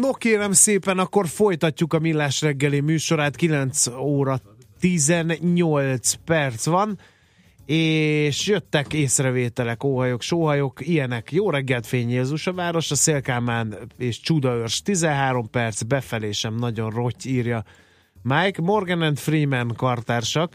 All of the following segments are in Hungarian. No kérem szépen, akkor folytatjuk a Millás reggeli műsorát, 9 óra 18 perc van, és jöttek észrevételek, óhajok, sóhajok, ilyenek. Jó reggelt, Fény Jézus a város, a Szélkámán és Csudaörs 13 perc, befelé sem nagyon rotty, írja Mike. Morgan and Freeman kartársak,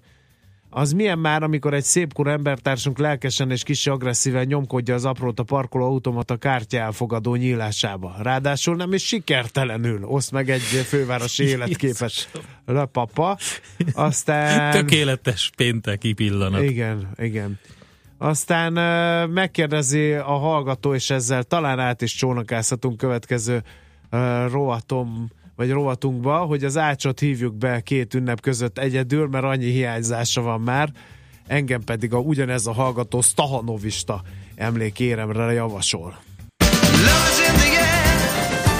az milyen már, amikor egy szépkorú embertársunk lelkesen és kicsi agresszíven nyomkodja az aprót a parkoló automata kártya elfogadó nyílásába. Ráadásul nem is sikertelenül. Oszd meg egy fővárosi életképes lapapa. Aztán... Tökéletes pénteki pillanat. Igen, igen. Aztán megkérdezi a hallgató, és ezzel talán át is csónakázhatunk következő rovatunkba, hogy az Ácsot hívjuk be két ünnep között egyedül, mert annyi hiányzása van már, engem pedig ugyanez a hallgató Stahanovista emlékéremre javasol.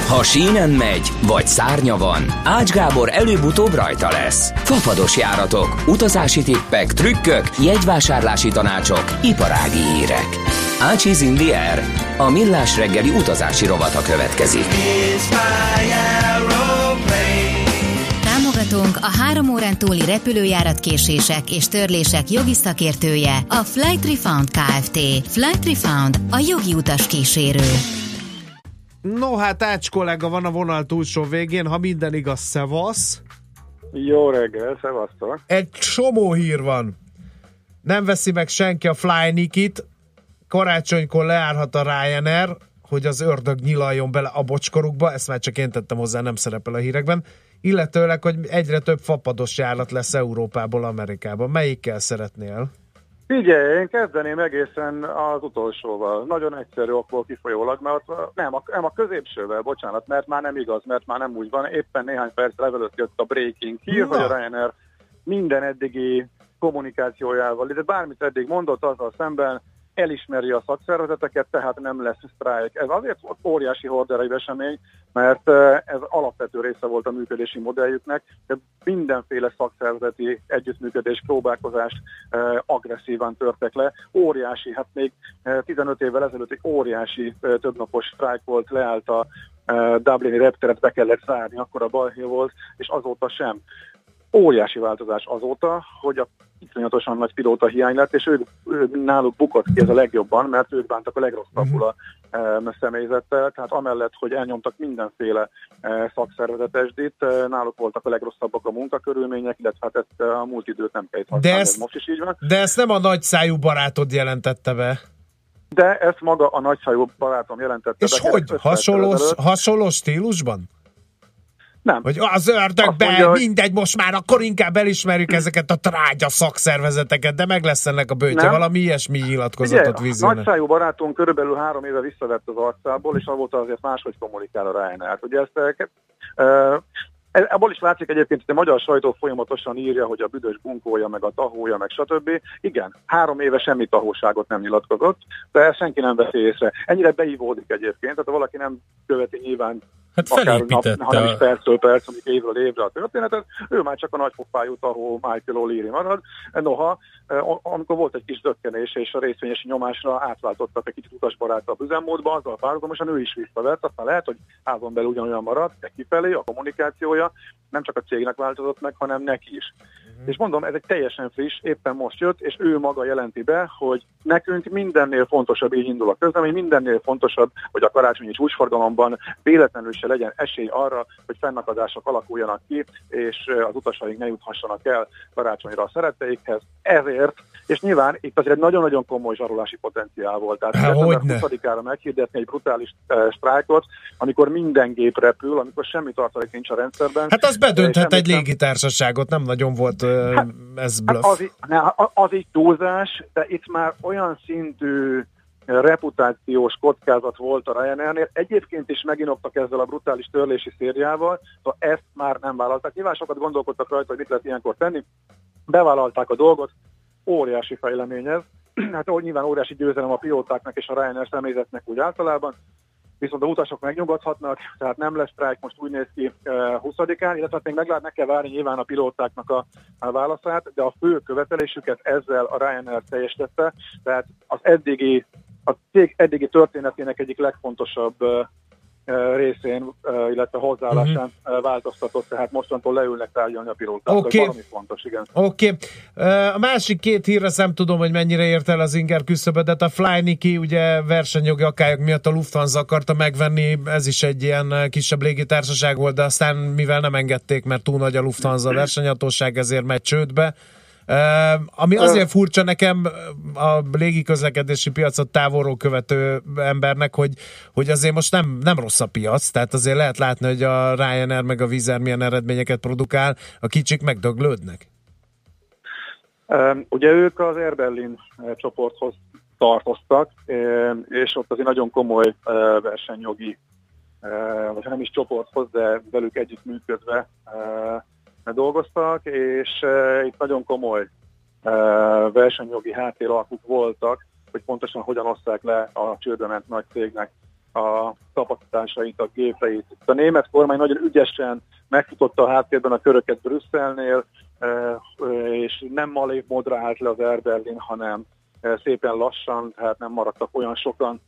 Ha sínen megy, vagy szárnya van, Ács Gábor előbb-utóbb rajta lesz. Fafados járatok, utazási tippek, trükkök, jegyvásárlási tanácsok, iparági hírek. Ácsiz in the air. A Millás reggeli utazási rovata következik. A 3 órán túli repülőjárat késések és törlések jogi szakértője a Flight Refund Kft. Flight Refund, a jogi utas kísérő. No hát, Ács kollega van a vonal túlsó végén, ha minden igaz, szevasz. Jó reggel, szevasztok. Egy csomó hír van. Nem veszi meg senki a Flynikit. Karácsonykor leárhat a Ryanair, hogy az ördög nyilaljon bele a bocskorukba. Ezt már csak én tettem hozzá, nem szerepel a hírekben. Illetőleg, hogy egyre több fapados járat lesz Európából Amerikába. Melyikkel szeretnél? Figyelj, én kezdeném egészen az utolsóval. Nagyon egyszerű okból kifolyólag, mert nem a középsővel, bocsánat, mert már nem igaz, mert már nem úgy van. Éppen néhány perccel ezelőtt jött a breaking hír, hogy a Ryanair minden eddigi kommunikációjával, de bármit eddig mondott, azzal szemben elismeri a szakszervezeteket, tehát nem lesz sztrájk. Ez azért óriási horderejű esemény, mert ez alapvető része volt a működési modelljüknek, de mindenféle szakszervezeti együttműködés, próbálkozást agresszívan törtek le. Óriási, hát még 15 évvel ezelőtt egy óriási többnapos sztrájk volt, leállt a dublini repteret, be kellett zárni, akkor a balhé volt, és azóta sem. Óriási változás azóta, hogy a iszonyatosan nagy pilóta hiány lett, és ők náluk bukott ki ez a legjobban, mert ők bántak a legrosszabbul a személyzettel, tehát amellett, hogy elnyomtak mindenféle szakszervezetesdit, náluk voltak a legrosszabbak a munkakörülmények, illetve hát ezt a múlt időt nem kell használni, most is így van. De ezt nem a nagyszájú barátod jelentette be. De ezt maga a nagyszájú barátom jelentette és be. És hogy? Hasonló stílusban? Nem. Hogy az ördögbe, mondja, mindegy, most már akkor inkább elismerjük ezeket a trágya szakszervezeteket, de meg lesz ennek a bőtje, valami ilyesmi nyilatkozatot vízülnek. Nagyszájú barátunk körülbelül 3 éve visszavett az arcából, és azóta azért máshogy kommunikál a Ryanair-t. Ugye ezt... Ebből is látszik egyébként, hogy a magyar sajtó folyamatosan írja, hogy a büdös bunkója, meg a tahója, meg stb. Igen, 3 éve semmi tahóságot nem nyilatkozott, de senki nem veszi észre. Ennyire beívódik egyébként, tehát valaki nem követi nyilván, hát akár nap, hanem is percről perc, amik évről évre a történetet, ő már csak a nagyfokfájú tahó Michael-ról íri marad. Noha, amikor volt egy kis dökkenés és a részvényes nyomásra átváltottak egy kicsit utasbarátabb üzemmódba, azzal párhuzamosan ő is visszavett, aztán lehet, hogy házon belül ugyanolyan maradt, de kifelé a kommunikációja nem csak a cégnek változott meg, hanem neki is. És mondom, ez egy teljesen friss, éppen most jött, és ő maga jelenti be, hogy nekünk mindennél fontosabb, így indul a közlemény, mindennél fontosabb, hogy a karácsonyi csúcsforgalomban véletlenül se legyen esély arra, hogy fennakadások alakuljanak ki, és az utasaink ne juthassanak el karácsonyra a szeretteikhez. Ezért, és nyilván itt azért egy nagyon-nagyon komoly zsarolási potenciál volt. Tehát 20-ára meghirdetni egy brutális sztrájkot, amikor minden gép repül, amikor semmi tartalék nincs a rendszerben. Hát az bedönthet egy légitársaságot, nem nagyon volt ez bluff. Az így túlzás, de itt már olyan szintű reputációs kockázat volt a Ryanairnél. Egyébként is meginoktak ezzel a brutális törlési szériával, szóval ezt már nem vállalták. Nyilván sokat gondolkodtak rajta, hogy mit lehet ilyenkor tenni. Bevállalták a dolgot, óriási fejlemény ez. Hát nyilván óriási győzelem a pilótáknak és a Ryanair személyzetnek úgy általában, viszont a utasok megnyugodhatnak, tehát nem lesz sztrájk, most úgy néz ki 20-án, illetve még meg kell várni nyilván a pilótáknak a válaszát, de a fő követelésüket ezzel a Ryanair teljesítette, tehát az eddigi, a cég eddigi történetének egyik legfontosabb részén, illetve hozzáállásán változtatott, tehát mostantól leülnek tárgyalni a pilóták. Okay. Valami fontos, igen. Oké. Okay. A másik két hírre nem tudom, hogy mennyire ért el az inger küszöbödet. A Flyniki ugye versenyjogi akályok miatt a Lufthansa akarta megvenni, ez is egy ilyen kisebb légitársaság volt, de aztán mivel nem engedték, mert túl nagy a Lufthansa versenyhatóság, ezért megy csődbe. Ami azért furcsa nekem a légiközlekedési piacot távolról követő embernek, hogy azért most nem rossz a piac, tehát azért lehet látni, hogy a Ryanair meg a Wizz Air milyen eredményeket produkál, a kicsik megdöglődnek. Ugye ők az Air Berlin csoporthoz tartoztak, és ott azért nagyon komoly versenyjogi, vagy nem is csoporthoz, de velük együttműködve dolgoztak, és itt nagyon komoly versenyjogi háttéralkuk voltak, hogy pontosan hogyan osszák le a csődbe ment nagy cégnek a kapacitásait, a gépeit. A német kormány nagyon ügyesen megfutotta a háttérben a köröket Brüsszelnél, és nem Malév módra állt le az Air Berlin, hanem szépen lassan, tehát nem maradtak olyan sokan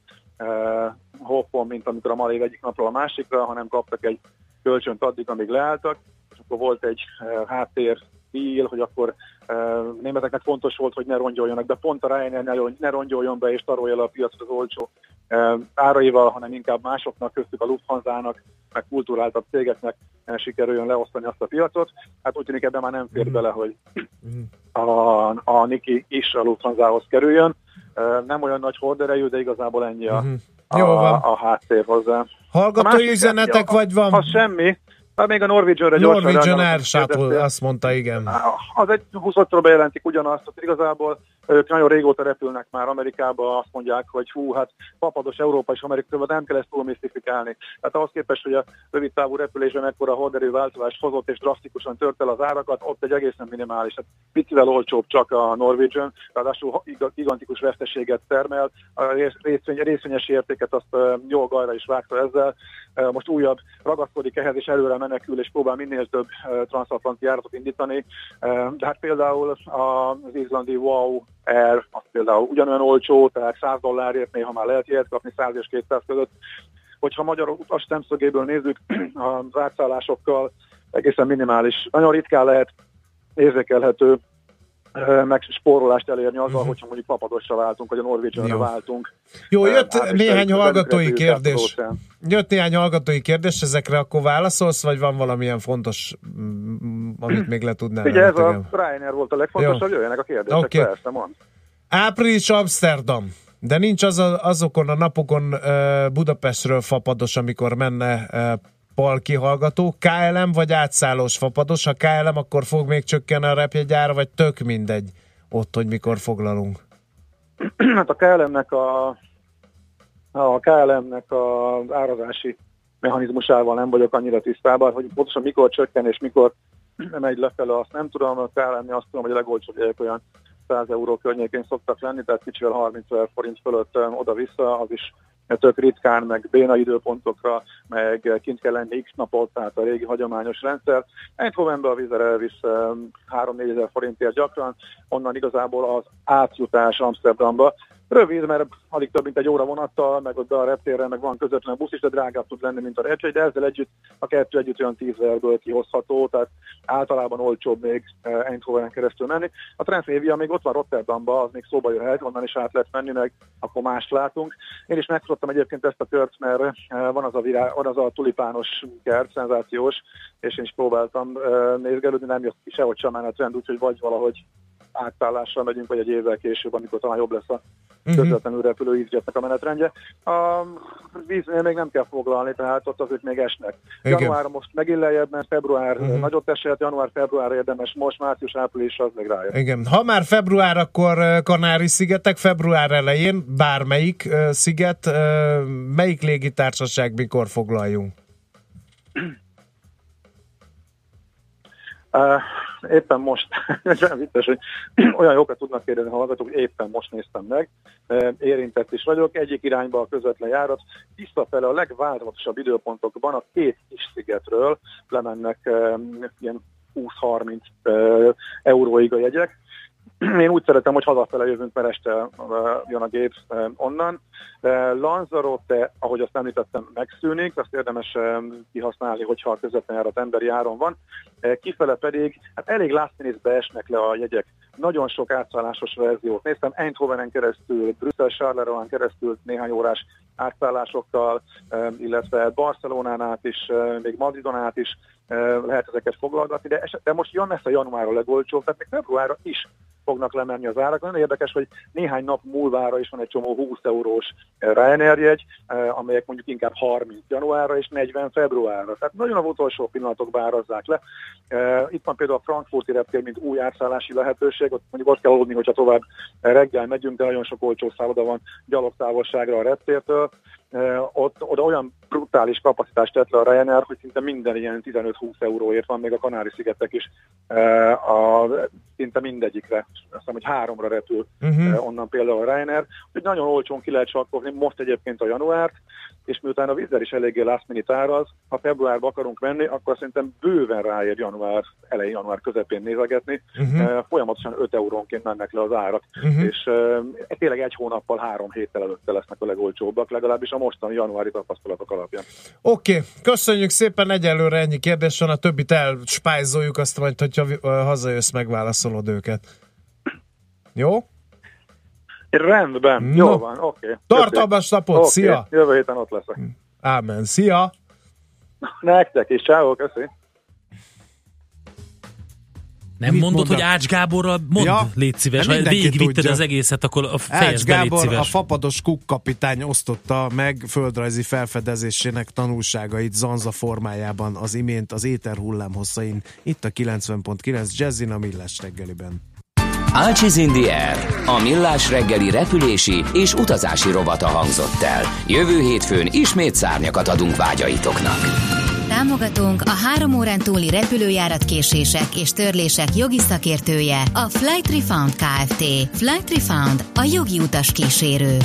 hoppon, mint amikor a Malév egyik napról a másikra, hanem kaptak egy kölcsönt addig, amíg leálltak. És akkor volt egy háttérdíl, hogy akkor németeknek fontos volt, hogy ne rongyoljanak, de pont a Ryanair ne rongyoljon be és tarolja le a piacot az olcsó áraival, hanem inkább másoknak, köztük a Lufthansa-nak, meg kulturáltabb cégeknek sikerüljön leosztani azt a piacot. Hát úgy tűnik, ebben már nem fér bele, hogy a Niki is a Lufthansa-hoz kerüljön. Nem olyan nagy horderejű, de igazából ennyi a háttér hozzá. Hallgatói üzenetek vagy van? Ha semmi. Hát még a Norwegian-re gyorsan. Norwegian Air Shuttle, azt mondta, igen. Az egy 20-tól bejelentik ugyanazt, hogy igazából ők nagyon régóta repülnek már Amerikába, azt mondják, hogy hú, hát papados Európa és Amerikában nem kell ezt túl misztifikálni. Tehát ahhoz képest, hogy a rövid távú repülésben mekkora horderő változás hozott és drasztikusan tört el az árakat, ott egy egészen minimális, tehát picivel olcsóbb csak a Norwegian, ráadásul gigantikus veszteséget termel, a részvényes értéket azt jól gajra is vágta ezzel. Most újabb ragaszkodik ehhez és előre menekül és próbál minél több transzatlanti járatot indítani. De hát például az izlandi Wow Air, az például ugyanolyan olcsó, tehát $100 néha már lehet ilyet kapni, 100 és 200 között. Hogyha magyar utas szemszögéből nézzük, az átszállásokkal egészen minimális. Nagyon ritkán lehet érzékelhető megspórolást elérni azzal, hogyha mondjuk papadosra váltunk, vagy a Norwegian-ra váltunk. Jó, jött néhány hallgatói kérdés, ezekre akkor válaszolsz, vagy van valamilyen fontos, amit még le tudnál? Ugye ez a Ryanair volt a legfontosabb, jöjjenek a kérdések, persze, mondd. Április Amsterdam, de nincs azokon a napokon Budapestről fapados, amikor menne parki hallgató, KLM vagy átszállós fapados? Ha KLM, akkor fog még csökken a repjegyára, vagy tök mindegy ott, hogy mikor foglalunk? Hát a KLM-nek a KLM-nek az árazási mechanizmusával nem vagyok annyira tisztában, hogy pontosan mikor csökken és mikor megy lefele, azt nem tudom. A KLM-nél azt tudom, hogy a legolcsóbb jegyek olyan €100 környékén szoktak lenni, tehát kicsivel 30 forint fölött oda-vissza, az is tök ritkán, meg béna időpontokra, meg kint kell lenni x napot, tehát a régi hagyományos rendszer. Eindhovenbe a Wizz Air elvisz 3-4 ezer forintért gyakran, onnan igazából az átjutás Amsterdamba. Rövid, mert alig több, mint egy óra vonattal, meg ott a reptérre, meg van közvetlen busz is, de drágább tud lenni, mint a reptér, de ezzel együtt a kettő együtt olyan 10 ezerből kihozható, tehát általában olcsóbb még Eindhovenen keresztül menni. A Transavia még ott van Rotterdamba, az még szóba jöhet, onnan is át lehet menni, meg akkor mást látunk. Én is megszoktam egyébként ezt a kört, mert van az a tulipános kert, szenzációs, és én is próbáltam nézgelődni, nem jött ki sehogy sem a trend, úgyhogy vagy valahogy átszállással megyünk, vagy egy évvel később, amikor talán jobb lesz a közvetlenül repülőízgyeknek a menetrendje. A víznél még nem kell foglalni, tehát ott azok még esnek. Január most megint lejjebb, mert február nagyobb esett, január-február érdemes, most március-április az még rájön. Igen. Ha már február, akkor Kanári-szigetek, február elején bármelyik sziget, melyik légitársaság mikor foglaljunk? Éppen most, vicces, hogy olyan jókat tudnak kérdezni, ha hallgatok, éppen most néztem meg, érintett is vagyok, egyik irányba a közvetlen járat, visszafele a legváltozatosabb időpontokban a két kis szigetről lemennek ilyen 20-30 euróig a jegyek. Én úgy szeretem, hogy hazafele jövünk, mert este jön a gép onnan. Lanzarote, ahogy azt említettem, megszűnik, azt érdemes kihasználni, hogyha a közvetlen járat emberi áron van. Kifele pedig, hát elég last minute-be esnek le a jegyek. Nagyon sok átszállásos verziót néztem, Eindhovenen keresztül, Brüsszel-Charleroi-n keresztül néhány órás átszállásokkal, illetve Barcelonán át is, még Madridon át is lehet ezeket foglalgatni, de most jön messze januárra a legolcsóbb, tehát még februárra is fognak lemenni az árak. Nagyon érdekes, hogy néhány nap múlvára is van egy csomó 20 eurós Ryanair jegy, amelyek mondjuk inkább 30 januárra és 40 februárra. Tehát nagyon az utolsó pillanatokban árazzák le. Itt van például a frankfurti reptér, mint új átszállási lehetőség. Ott mondjuk azt kell aludni, hogyha tovább reggel megyünk, de nagyon sok olcsó szálloda van gyalogtávolságra a reptértől. Oda olyan brutális kapacitást tett le a Ryanair, hogy szinte minden ilyen 15-20 euróért van, még a Kanári-szigetek is szinte mindegyikre, azt hiszem, hogy 3-ra repül onnan például a Ryanair, hogy nagyon olcsón ki lehet sarkolni most egyébként a januárt, és miután a Wizz Air is eléggé last minute áraz, ha februárba akarunk menni, akkor szerintem bőven ráér január elején, január közepén nézegetni, folyamatosan 5 eurónként mennek le az árak, és tényleg egy hónappal, 3 héttel előtte lesznek a legolcsóbbak, legalábbis a mostani januári tapasztalatok alapján. Oké, köszönjük szépen, egyelőre ennyi kérdés van, a többit elspájzoljuk, azt majd, hogyha hazajössz, megválaszolod őket. Jó? Rendben, no. Jó van, oké. Tartalmas napot, szia! Jövő héten ott leszek. Ámen, szia! Nektek is, csávó, köszi! Nem mondod, hogy Ács Gáborral mondd, ja, légy szíves. Ha végigvitted az egészet, akkor fejezd be, légy szíves. Ács Gábor, a fapados kukkapitány osztotta meg földrajzi felfedezésének tanulságait zanza formájában az imént az éter hullámhosszain. Itt a 90.9 Jazzin a Millás reggeliben. Ács is in the air. A Millás reggeli repülési és utazási rovata hangzott el. Jövő hétfőn ismét szárnyakat adunk vágyaitoknak. Támogatónk a 3 órán túli repülőjárat késések és törlések jogi szakértője, a Flight Refund Kft. Flight Refund, a jogi utas kísérő.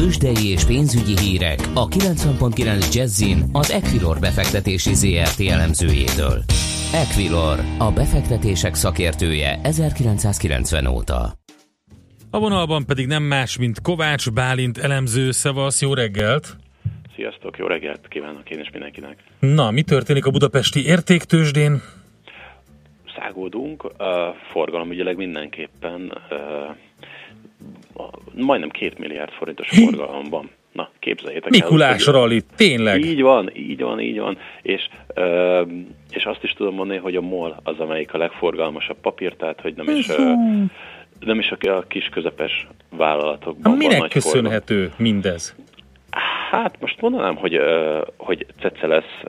Tőzsdei és pénzügyi hírek a 90.9 Jazzyn az Equilor befektetési ZRT elemzőjétől. Equilor, a befektetések szakértője 1990 óta. A vonalban pedig nem más, mint Kovács Bálint elemző. Szevasz, jó reggelt! Sziasztok, jó reggelt kívánok én és mindenkinek! Na, mi történik a budapesti értéktőzsdén? Szágódunk, forgalomügyileg mindenképpen majdnem 2 milliárd forintos forgalomban. Na, képzeljétek el. Mikulás rally, tényleg. Így van. És azt is tudom mondani, hogy a MOL az, amelyik a legforgalmasabb papír, tehát hogy nem is a kis közepes vállalatokban. Minek köszönhető mindez? Hát most mondanám, hogy CECE lesz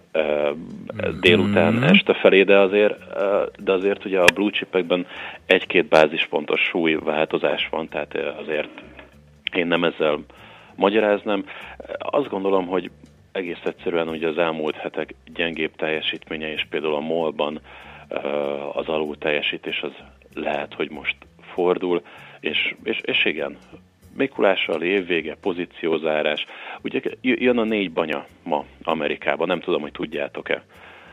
délután este felé, de azért ugye a blue chipekben 1-2 bázispontos súlyváltozás van, tehát azért én nem ezzel magyaráznám. Azt gondolom, hogy egész egyszerűen ugye az elmúlt hetek gyengébb teljesítménye, és például a MOL-ban az alulteljesítés az lehet, hogy most fordul, és igen, Mikulással, évvége, pozíciózárás. Ugye jön a 4 banya ma Amerikában, nem tudom, hogy tudjátok-e.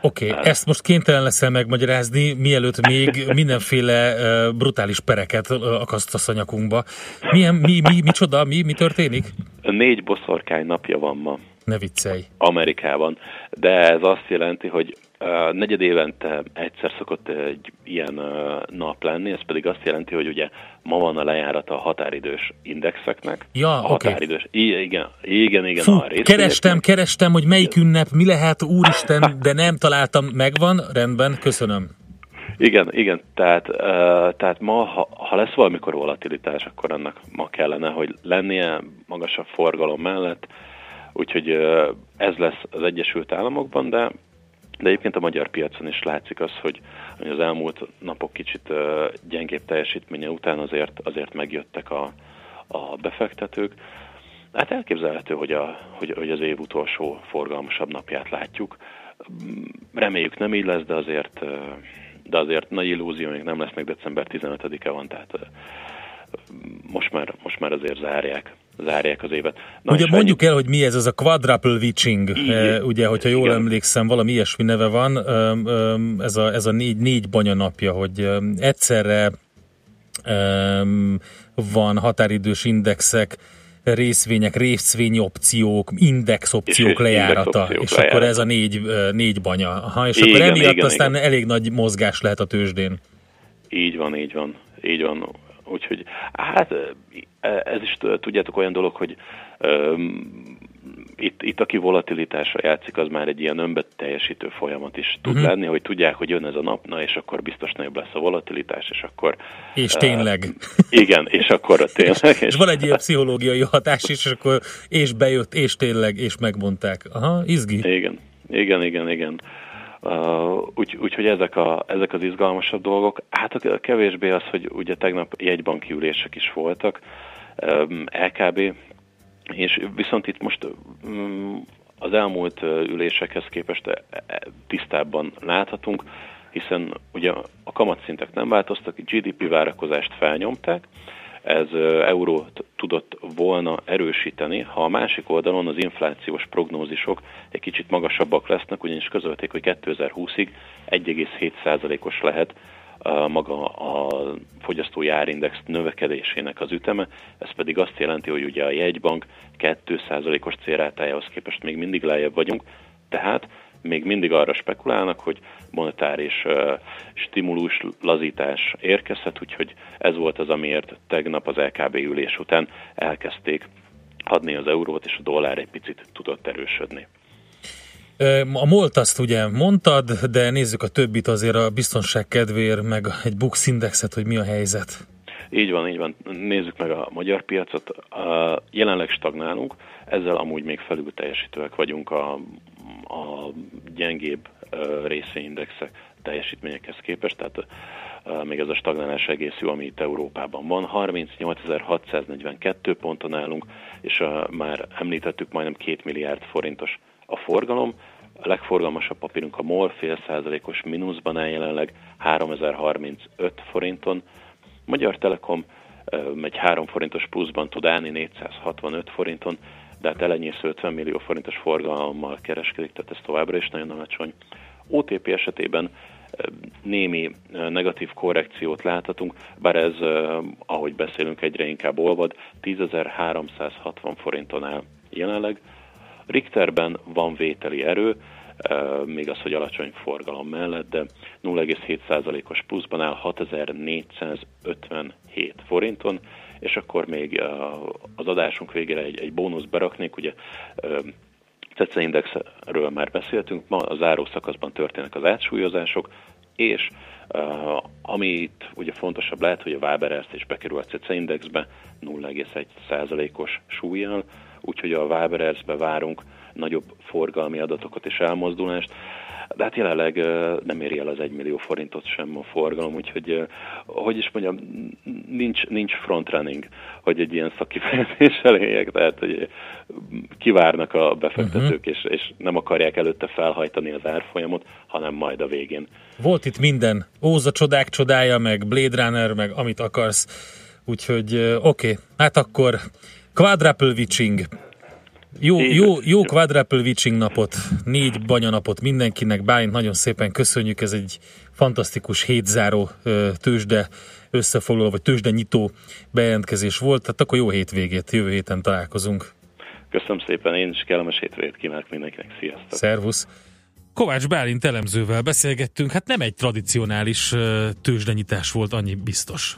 Oké, ezt most kénytelen leszel megmagyarázni, mielőtt még mindenféle brutális pereket akasztasz a nyakunkba. Mi történik? 4 boszorkány napja van ma. Ne viccelj. Amerikában. De ez azt jelenti, hogy negyed évente egyszer szokott egy ilyen nap lenni, ez pedig azt jelenti, hogy ugye ma van a lejárata a határidős indexeknek. Ja, a határidős. Okay. Igen. Fú, kerestem, hogy melyik ünnep, mi lehet, úristen, de nem találtam, megvan, rendben, köszönöm. Igen, tehát ma, ha lesz valamikor volatilitás, akkor annak ma kellene, hogy lennie magasabb forgalom mellett, úgyhogy ez lesz az Egyesült Államokban, de egyébként a magyar piacon is látszik az, hogy az elmúlt napok kicsit gyengébb teljesítménye után azért megjöttek a befektetők. Hát elképzelhető, hogy az év utolsó forgalmasabb napját látjuk. Reméljük nem így lesz, de azért nagy illúzióink nem lesznek, december 15-e van, tehát most már azért zárják az évet. Na, ugye mondjuk el, hogy mi ez a quadruple witching, ugye, hogyha jól emlékszem, valami ilyesmi neve van, ez a 4 banya napja, hogy egyszerre van határidős indexek, részvények, részvényopciók, indexopciók lejárata, és akkor ez a 4 banya. Aha, és igen, akkor emiatt aztán elég nagy mozgás lehet a tőzsdén. Így van. Úgyhogy, hát ez is tudjátok olyan dolog, hogy itt aki volatilitásra játszik, az már egy ilyen önbeteljesítő folyamat is tud lenni, hogy tudják, hogy jön ez a nap, na, és akkor biztos nagyobb lesz a volatilitás, és akkor... És tényleg. Igen, és akkor tényleg. és van egy ilyen pszichológiai hatás is, és akkor és bejött, és tényleg, és megmondták. Aha, izgi. Igen. Úgyhogy ezek az izgalmasabb dolgok. Hát a kevésbé az, hogy ugye tegnap jegybanki ülések is voltak, LKB, és viszont itt most az elmúlt ülésekhez képest tisztábban láthatunk, hiszen ugye a kamatszintek nem változtak, GDP várakozást felnyomták, ez eurót tudott volna erősíteni, ha a másik oldalon az inflációs prognózisok egy kicsit magasabbak lesznek, ugyanis közölték, hogy 2020-ig 1,7%-os lehet maga a fogyasztói árindex növekedésének az üteme, ez pedig azt jelenti, hogy ugye a jegybank 2%-os célrátájához képest még mindig lejjebb vagyunk, tehát még mindig arra spekulálnak, hogy monetáris stimulus, lazítás érkezhet, úgyhogy ez volt az, amiért tegnap az LKB ülés után elkezdték adni az eurót, és a dollár egy picit tudott erősödni. A MOL-t azt ugye mondtad, de nézzük a többit azért a biztonság kedvéért, meg egy Bux indexet, hogy mi a helyzet. Így van. Nézzük meg a magyar piacot. Jelenleg stagnálunk, ezzel amúgy még felül teljesítőek vagyunk a gyengébb részvényindexek teljesítményekhez képest, tehát még ez a stagnálás egész jó, ami itt Európában van. 38.642 ponton állunk, és már említettük, majdnem 2 milliárd forintos a forgalom. A legforgalmasabb papírunk a MOL, fél százalékos mínuszban áll jelenleg 3.035 forinton. Magyar Telekom egy 3 forintos pluszban tud állni 465 forinton, de hát elenyésző 50 millió forintos forgalommal kereskedik, tehát ez továbbra is nagyon alacsony. OTP esetében némi negatív korrekciót láthatunk, bár ez, ahogy beszélünk, egyre inkább olvad, 10.360 forinton áll jelenleg. Richterben van vételi erő, még az, hogy alacsony forgalom mellett, de 0,7%-os pluszban áll 6.457 forinton, és akkor még az adásunk végére egy bónusz beraknék, ugye CECE indexről már beszéltünk, ma a záró szakaszban történnek az átsúlyozások, és amit ugye fontosabb lehet, hogy a Waberer's is bekerül a CECE indexbe 0,1%-os súlyjal, úgyhogy a Waberer's-be várunk nagyobb forgalmi adatokat és elmozdulást, de hát jelenleg nem éri el az 1 millió forintot sem a forgalom, úgyhogy, hogy is mondjam, nincs frontrunning, hogy egy ilyen szakifejezéssel éljek, tehát hogy kivárnak a befektetők, és nem akarják előtte felhajtani az árfolyamot, hanem majd a végén. Volt itt minden, Óza csodák csodája, meg Blade Runner, meg amit akarsz, úgyhogy oké, hát akkor quadruple witching. Jó quadruple witching napot, 4 banyanapot mindenkinek, Bálint, nagyon szépen köszönjük, ez egy fantasztikus hétzáró tőzsde összefoglaló, vagy tőzsde nyitó bejelentkezés volt, tehát akkor jó hétvégét, jövő héten találkozunk. Köszönöm szépen, én is kellemes hétvégét kívánok mindenkinek, sziasztok! Szervusz! Kovács Bálint elemzővel beszélgettünk, hát nem egy tradicionális tőzsdenyitás volt, annyi biztos.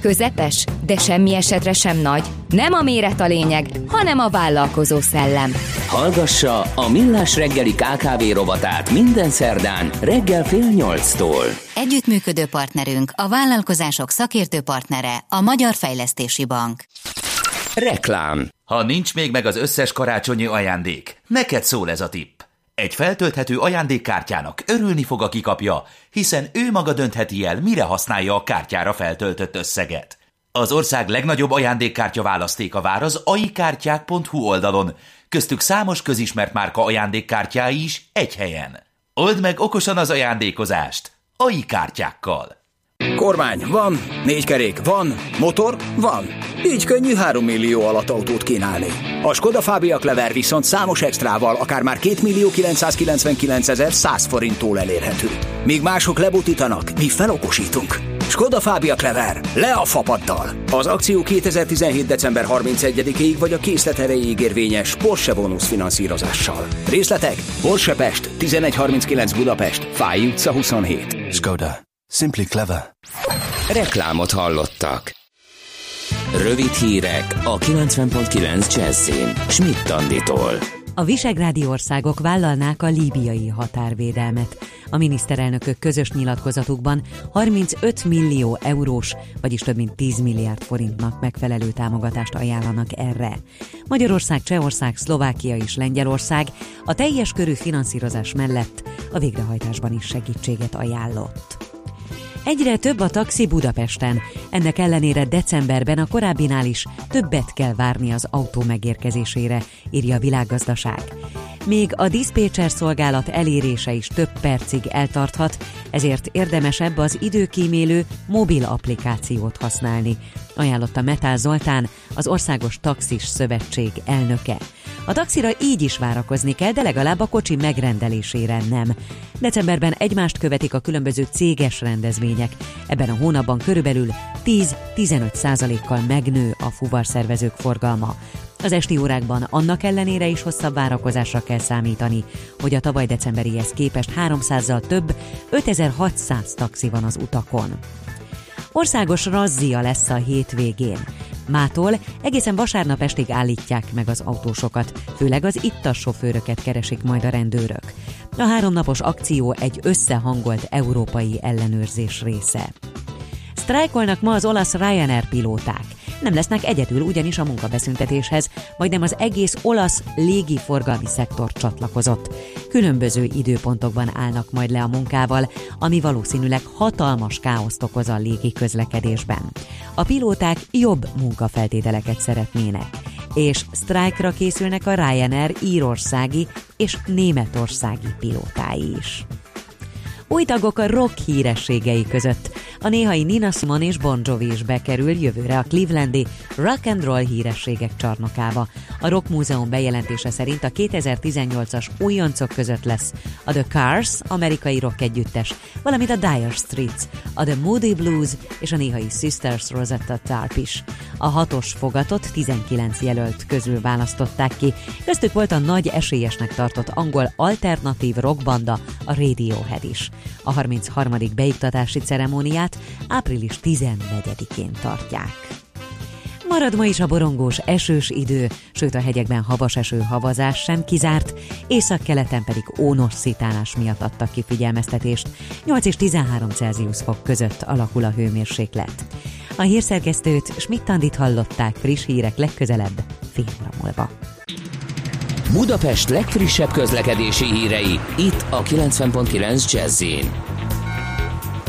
közepes, de semmi esetre sem nagy. Nem a méret a lényeg, hanem a vállalkozó szellem. Hallgassa a Millás reggeli KKV rovatát minden szerdán reggel 7:30-tól. Együttműködő partnerünk, a vállalkozások szakértő partnere, a Magyar Fejlesztési Bank. Reklám. Ha nincs még meg az összes karácsonyi ajándék, neked szól ez a tipp. Egy feltölthető ajándékkártyának örülni fog, aki kapja, hiszen ő maga döntheti el, mire használja a kártyára feltöltött összeget. Az ország legnagyobb ajándékkártya választéka vár az aikártyák.hu oldalon, köztük számos közismert márka ajándékkártyái is egy helyen. Old meg okosan az ajándékozást AI-kártyákkal. Kormány van, 4 kerék van, motor van. Így könnyű 3 millió alatt autót kínálni. A Skoda Fabia Clever viszont számos extrával akár már 2.999.100 forinttól elérhető. Míg mások lebutítanak, mi felokosítunk. Skoda Fabia Clever. Le a fapaddal. Az akció 2017. december 31-ig vagy a készlet erejéig érvényes Porsche Bonus finanszírozással. Részletek Porsche Pest, 1139 Budapest, Fáy utca 27. Skoda. Simply clever. Reklámot hallottak. Rövid hírek a 90.9 Jazzyn, Schmitt-Anditól. A visegrádi országok vállalnák a líbiai határvédelmet. A miniszterelnökök közös nyilatkozatukban 35 millió eurós, vagyis több mint 10 milliárd forintnak megfelelő támogatást ajánlanak erre. Magyarország, Csehország, Szlovákia és Lengyelország a teljes körű finanszírozás mellett a végrehajtásban is segítséget ajánlott. Egyre több a taxi Budapesten. Ennek ellenére decemberben a korábbinál is többet kell várni az autó megérkezésére, írja a Világgazdaság. Még a diszpécser szolgálat elérése is több percig eltarthat, ezért érdemesebb az időkímélő mobil applikációt használni, ajánlotta Metál Zoltán, az Országos Taxis Szövetség elnöke. A taxira így is várakozni kell, de legalább a kocsi megrendelésére nem. Decemberben egymást követik a különböző céges rendezvények. Ebben a hónapban körülbelül 10-15%-kal megnő a fuvarszervezők forgalma. Az esti órákban annak ellenére is hosszabb várakozásra kell számítani, hogy a tavaly decemberihez képest 300-zal több, 5600 taxi van az utakon. Országos razzia lesz a hétvégén. Mától egészen vasárnap estig állítják meg az autósokat, főleg az ittas sofőröket keresik majd a rendőrök. A 3 napos akció egy összehangolt európai ellenőrzés része. Sztrájkolnak ma az olasz Ryanair pilóták. nem lesznek egyedül ugyanis a munkabeszüntetéshez, majdnem az egész olasz légiforgalmi szektor csatlakozott. Különböző időpontokban állnak majd le a munkával, ami valószínűleg hatalmas káoszt okoz a légi közlekedésben. A pilóták jobb munkafeltételeket szeretnének, és sztrájkra készülnek a Ryanair írországi és németországi pilótái is. Új tagok a rock hírességei között. A néhai Nina Simone és Bon Jovi is bekerül jövőre a Clevelandi rock and roll hírességek csarnokába. A Rock Múzeum bejelentése szerint a 2018-as újoncok között lesz a The Cars, amerikai rock együttes, valamint a Dire Straits, a The Moody Blues és a néhai Sisters Rosetta Tharpe is. A 6-os fogatot 19 jelölt közül választották ki. Köztük volt a nagy esélyesnek tartott angol alternatív rockbanda, a Radiohead is. A 33. beiktatási ceremóniát április 14-én tartják. Marad ma is a borongós, esős idő, sőt a hegyekben havas eső, havazás sem kizárt, északkeleten pedig ónos szitálás miatt adtak ki figyelmeztetést. 8 és 13 Celsius fok között alakul a hőmérséklet. A hírszerkesztőt, Schmitt-Andit hallották, friss hírek legközelebb, fél óra múlva. Budapest legfrissebb közlekedési hírei, itt a 90.9 Jazzyn.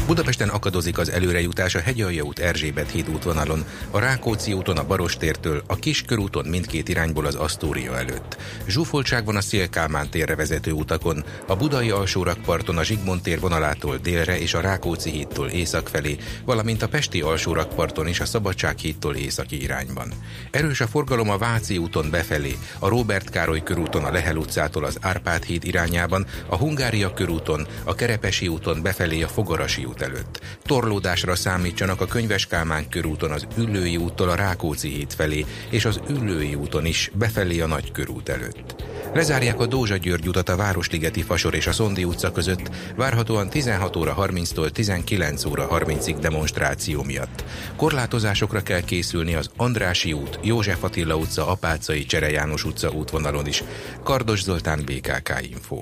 Budapesten akadozik az előrejutás a Hegyalja út Erzsébet híd útvonalon, a Rákóczi úton a Barostértől, a Kiskörúton mindkét irányból az Asztória előtt. Zsúfoltság van a Széll-Kálmán térre vezető utakon, a Budai Alsórakparton a Zsigmond tér vonalától délre és a Rákóczi hídtól észak felé, valamint a Pesti Alsórakparton és a Szabadság hídtól északi irányban. Erős a forgalom a Váci úton befelé, a Róbert Károly körúton a Lehel utcától az Árpád híd irányában, a Hungária körúton, a Kerepesi úton befelé a Fogarasi út előtt. Torlódásra számítsanak a Könyves Kálmán körúton az Üllői úttól a Rákóczi híd felé, és az Üllői úton is befelé a Nagykörút előtt. Lezárják a Dózsa-György utat a Városligeti Fasor és a Szondi utca között, várhatóan 16 óra 30-tól 19 óra 30-ig demonstráció miatt. Korlátozásokra kell készülni az Andrássy út, József Attila utca, Apáczai Csere János utca útvonalon is. Kardos Zoltán, BKK Info.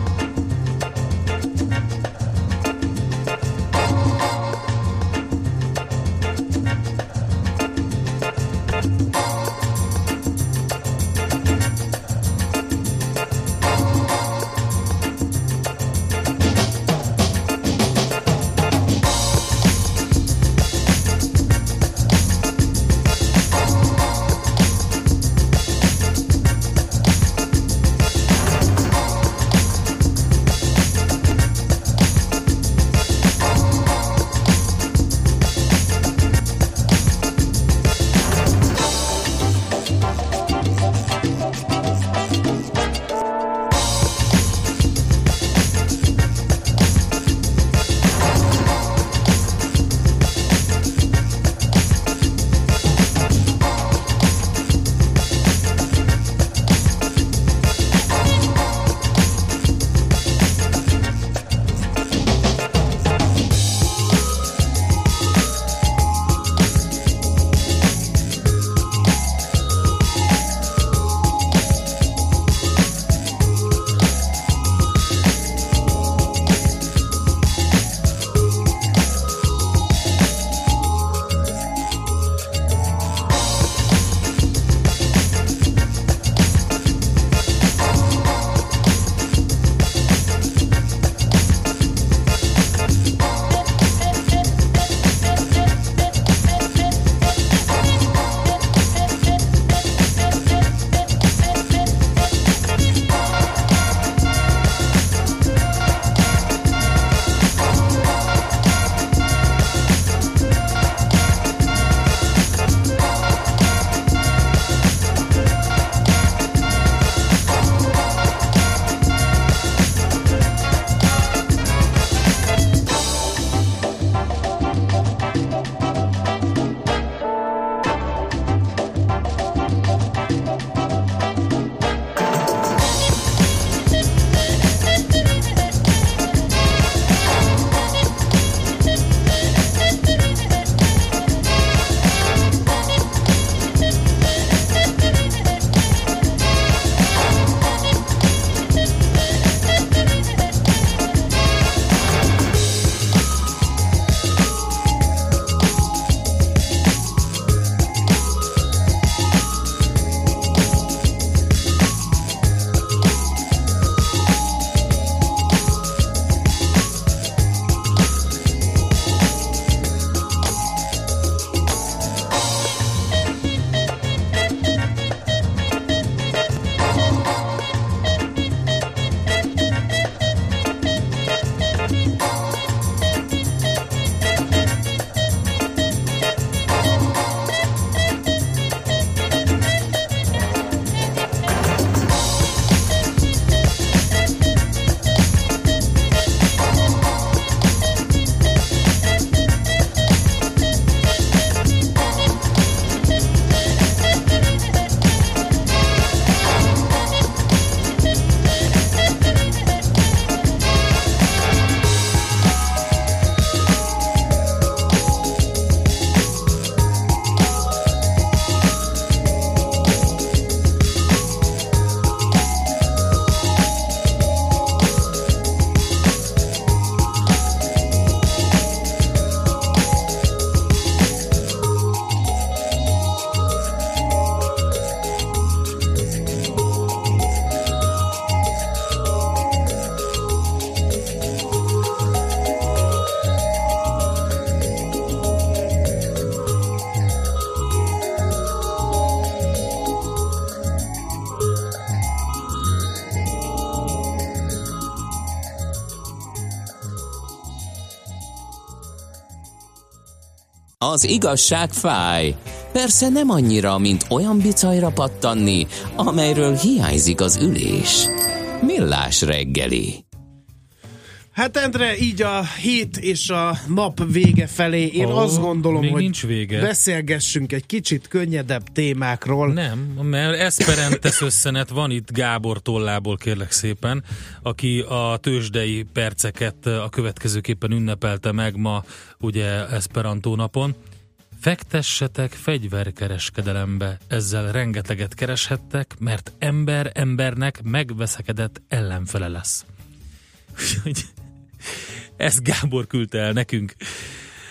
Az igazság fáj. Persze nem annyira, mint olyan bicajra pattanni, amelyről hiányzik az ülés. Millás reggeli. Hát Endre, így a hét és a nap vége felé, én azt gondolom, hogy nincs vége. Beszélgessünk egy kicsit könnyedebb témákról. Nem, mert Esperantes összenet van itt Gábor tollából, kérlek szépen, aki a tőzsdei perceket a következőképpen ünnepelte meg ma, ugye Esperanto napon. Fektessetek fegyverkereskedelembe, ezzel rengeteget kereshettek, mert ember embernek megveszekedett ellenfele lesz. Úgyhogy ezt Gábor küldte el nekünk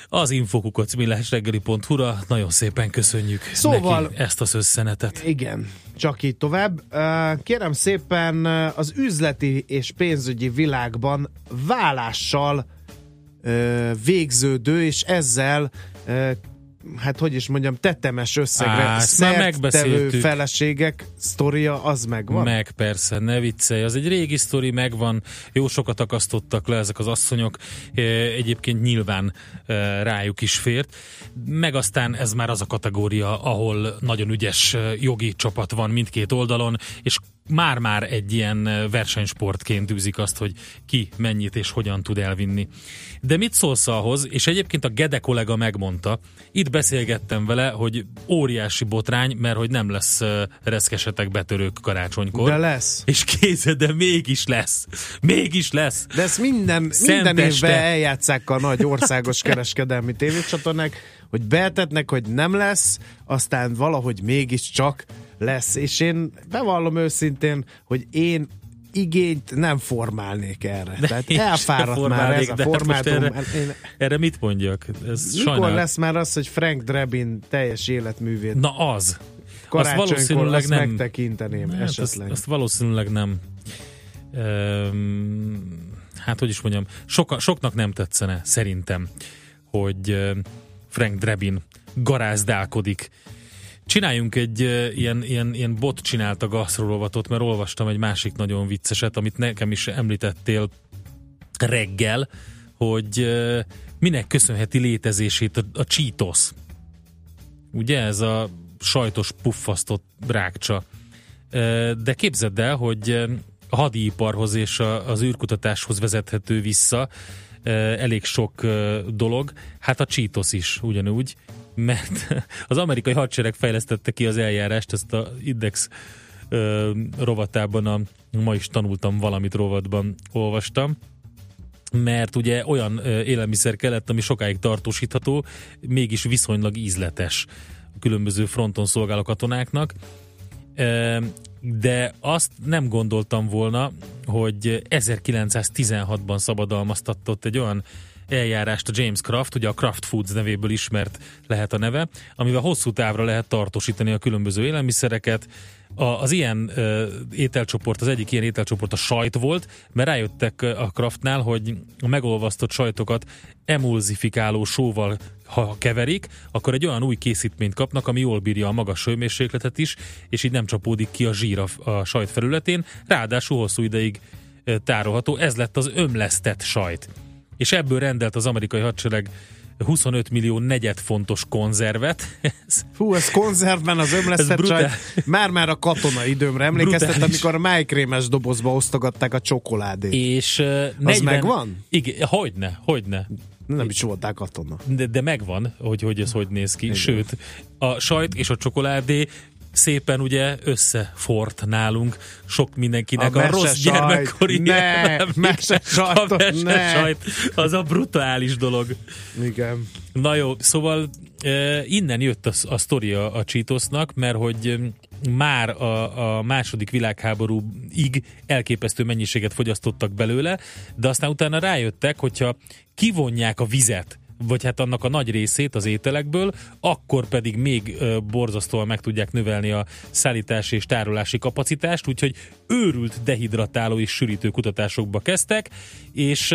az info@millásreggeli.hu-ra. Nagyon szépen köszönjük neki ezt az összenetet. Igen, csak így tovább. Kérem szépen, az üzleti és pénzügyi világban válással végződő, és ezzel tetemes összegre szertevő feleségek sztoria, az megvan? Meg persze, ne viccelj, az egy régi sztori, megvan, jó sokat akasztottak le ezek az asszonyok, egyébként nyilván rájuk is fért, meg aztán ez már az a kategória, ahol nagyon ügyes jogi csapat van mindkét oldalon, és már-már egy ilyen versenysportként űzik azt, hogy ki mennyit és hogyan tud elvinni. De mit szólsz ahhoz, és egyébként a Gede kollega megmondta, itt beszélgettem vele, hogy óriási botrány, mert hogy nem lesz reszkesetek betörők karácsonykor. De lesz. És kézzel, de mégis lesz. Mégis lesz. De ezt minden évben eljátszák a nagy országos kereskedelmi tévécsatornák, hogy betetnek, hogy nem lesz, aztán valahogy mégiscsak lesz, és én bevallom őszintén, hogy én igényt nem formálnék erre. De tehát elfáradt már ez a formátum. Erre mit mondjak? Mikor lesz már az, hogy Frank Drebin teljes életművét? Na az! Karácsonykor azt megtekinteném esetleg. Azt valószínűleg nem. Hát, hogy is mondjam, soknak nem tetszene, szerintem, hogy Frank Drebin garázdálkodik. Csináljunk egy ilyen bot csinálta gasztrolovatot, mert olvastam egy másik nagyon vicceset, amit nekem is említettél reggel, hogy minek köszönheti létezését a Cheetos. Ugye ez a sajtos puffasztott rákcsa. De képzeld el, hogy a hadiiparhoz és az űrkutatáshoz vezethető vissza elég sok dolog. Hát a Cheetos is ugyanúgy, mert az amerikai hadsereg fejlesztette ki az eljárást, ezt a Index rovatában, ma is tanultam valamit rovatban olvastam, mert ugye olyan élelmiszer kellett, ami sokáig tartósítható, mégis viszonylag ízletes a különböző fronton szolgáló katonáknak, de azt nem gondoltam volna, hogy 1916-ban szabadalmaztatott egy olyan eljárást a James Kraft, ugye a Kraft Foods nevéből ismert lehet a neve, amivel hosszú távra lehet tartósítani a különböző élelmiszereket. Az ilyen ételcsoport, az egyik ilyen ételcsoport a sajt volt, mert rájöttek a Kraftnál, hogy a megolvasztott sajtokat emulzifikáló sóval ha keverik, akkor egy olyan új készítményt kapnak, ami jól bírja a magas hőmérsékletet is, és így nem csapódik ki a zsír a sajt felületén, ráadásul hosszú ideig tárolható. Ez lett az ömlesztett sajt. És ebből rendelt az amerikai hadsereg 25 millió negyedfontos konzervet. Fú, ez konzervben az ömlesztett sajt. Már-már a katona időmre emlékeztet, amikor a májkrémes dobozba osztogatták a csokoládét. És, az megvan? Igen, hogyne. Nem is voltál katona. De megvan, hogy ez hogy néz ki. Igen. Sőt, a sajt és a csokoládé szépen ugye összefort nálunk sok mindenkinek a rossz gyermekkori sajt, az a brutális dolog. Igen. Na jó, szóval innen jött a sztoria a Cheetosnak, mert hogy már a második világháborúig elképesztő mennyiséget fogyasztottak belőle, de aztán utána rájöttek, hogyha kivonják a vizet, vagy hát annak a nagy részét az ételekből, akkor pedig még borzasztóan meg tudják növelni a szállítási és tárolási kapacitást, úgyhogy őrült dehidratáló és sűrítő kutatásokba kezdtek, és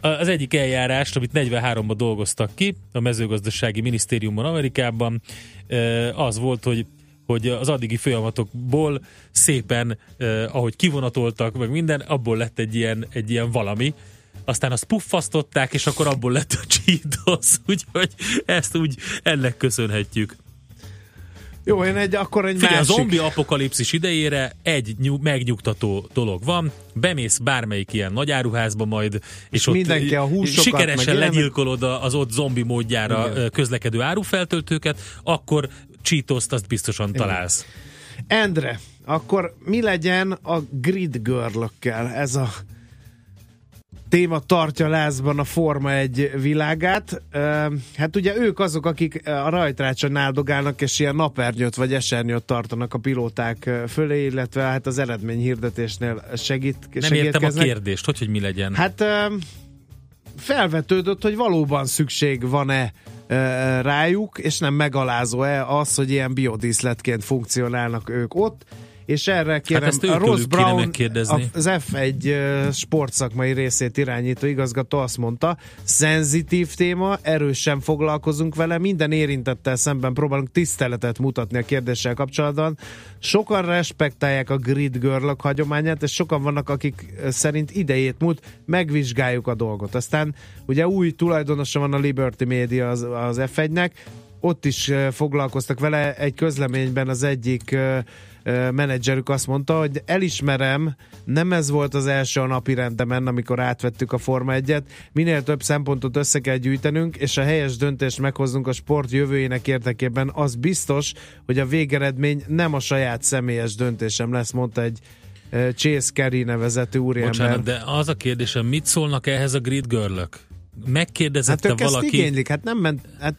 az egyik eljárást, amit 43-ban dolgoztak ki a mezőgazdasági minisztériumban Amerikában, az volt, hogy az addigi folyamatokból szépen, ahogy kivonatoltak, meg minden, abból lett egy ilyen valami, aztán azt puffasztották, és akkor abból lett a Cheetos, úgyhogy ezt úgy ennek köszönhetjük. Jó, én akkor egy figyelj, másik. A zombi apokalipszis idejére egy megnyugtató dolog van, bemész bármelyik ilyen nagy áruházba majd, és mindenki ott a sikeresen legyilkolod az ott zombi módjára igen. közlekedő árufeltöltőket, akkor Cheetoszt azt biztosan igen. találsz. Endre, akkor mi legyen a grid girl-ökkel? Ez a téma tartja lázban a Forma 1 világát. Hát ugye ők azok, akik a rajtrácson náldogálnak, és ilyen napernyőt vagy esernyőt tartanak a pilóták fölé, illetve hát az eredményhirdetésnél segítkeznek. Nem értem a kérdést, hogy mi legyen. Hát felvetődött, hogy valóban szükség van-e rájuk, és nem megalázó-e az, hogy ilyen biodíszletként funkcionálnak ők ott, és erre kérem, hát Ross Brown, az F1 sportszakmai részét irányító igazgató azt mondta, szenzitív téma, erősen foglalkozunk vele, minden érintettel szemben próbálunk tiszteletet mutatni a kérdéssel kapcsolatban. Sokan respektálják a grid girl-ök hagyományát, és sokan vannak, akik szerint idejét múlt, megvizsgáljuk a dolgot. Aztán ugye új tulajdonosa van a Liberty Media az F1-nek, ott is foglalkoztak vele, egy közleményben az egyik menedzserük azt mondta, hogy elismerem, nem ez volt az első a napi rendemen, amikor átvettük a Forma 1-et. Minél több szempontot össze kell gyűjtenünk, és a helyes döntést meghoznunk a sport jövőjének érdekében. Az biztos, hogy a végeredmény nem a saját személyes döntésem lesz, mondta egy Chase Carey nevezetű úriember. Bocsánat, de az a kérdésem, mit szólnak ehhez a grid girl-ök? Megkérdezette hát valaki... Igénylik,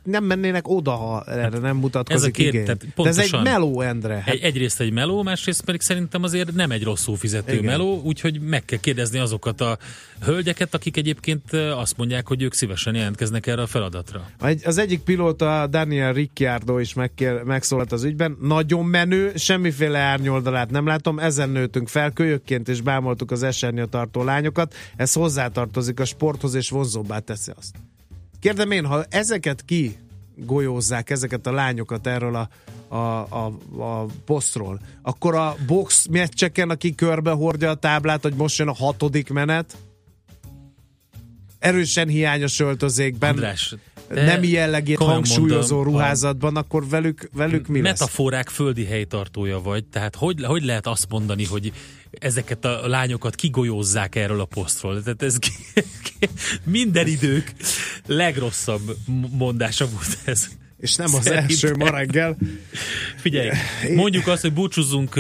nem mennének oda, ha erre nem mutatkozik igény. De ez egy meló, Endre. Hát... Egyrészt egy meló, másrészt pedig szerintem azért nem egy rosszul fizető igen. meló, úgyhogy meg kell kérdezni azokat a hölgyeket, akik egyébként azt mondják, hogy ők szívesen jelentkeznek erre a feladatra. Az egyik pilóta, Daniel Ricciardo is megszólalt az ügyben. Nagyon menő, semmiféle árnyoldalát nem látom, ezen nőttünk fel, kölyökként és bámoltuk az esernyőtartó lányokat. Ez hozzátartozik a sporthoz és vonzóbbá teszi azt. Kérdem én, ha ezeket kigolyózzák, ezeket a lányokat erről a posztról, akkor a box meccseken, aki körbe hordja a táblát, hogy most jön a 6. menet, erősen hiányos öltözékben, András, nem jellegét hangsúlyozó ruházatban, akkor velük mi lesz? Metaforák földi helytartója vagy, tehát hogy lehet azt mondani, hogy ezeket a lányokat kigolyózzák erről a posztról. Tehát ez minden idők legrosszabb mondása volt ez. És nem szerintem. Az első ma reggel. Figyelj, mondjuk azt, hogy búcsúzzunk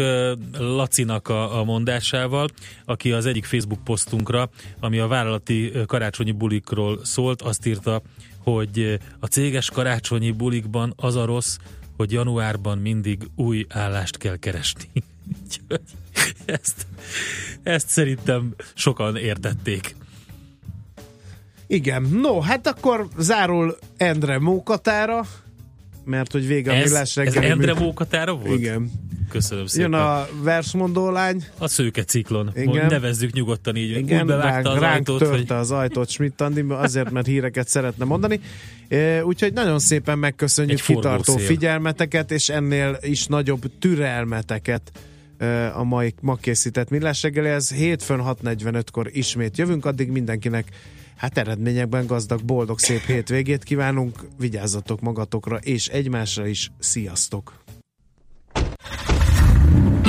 Lacinak a mondásával, aki az egyik Facebook posztunkra, ami a vállalati karácsonyi bulikról szólt, azt írta, hogy a céges karácsonyi bulikban az a rossz, hogy januárban mindig új állást kell keresni. Ezt szerintem sokan értették. Igen, no, hát akkor zárul Endre Mókatára, mert hogy vége a Millás reggeli. Ez Endre Mókatára volt? Igen. Köszönöm szépen. Jön a versmondó lány. A szőke ciklon. Igen. Nevezzük nyugodtan így. Igen, úgy bevágta az ajtót. Törte az ajtót Schmitt-Andi, azért, mert híreket szeretne mondani. Úgyhogy nagyon szépen megköszönjük kitartó figyelmeteket, és ennél is nagyobb türelmeteket a ma készített Millás reggelihez. Hétfőn 6:45-kor ismét jövünk, addig mindenkinek hát eredményekben gazdag, boldog, szép hétvégét kívánunk, vigyázzatok magatokra és egymásra is, sziasztok!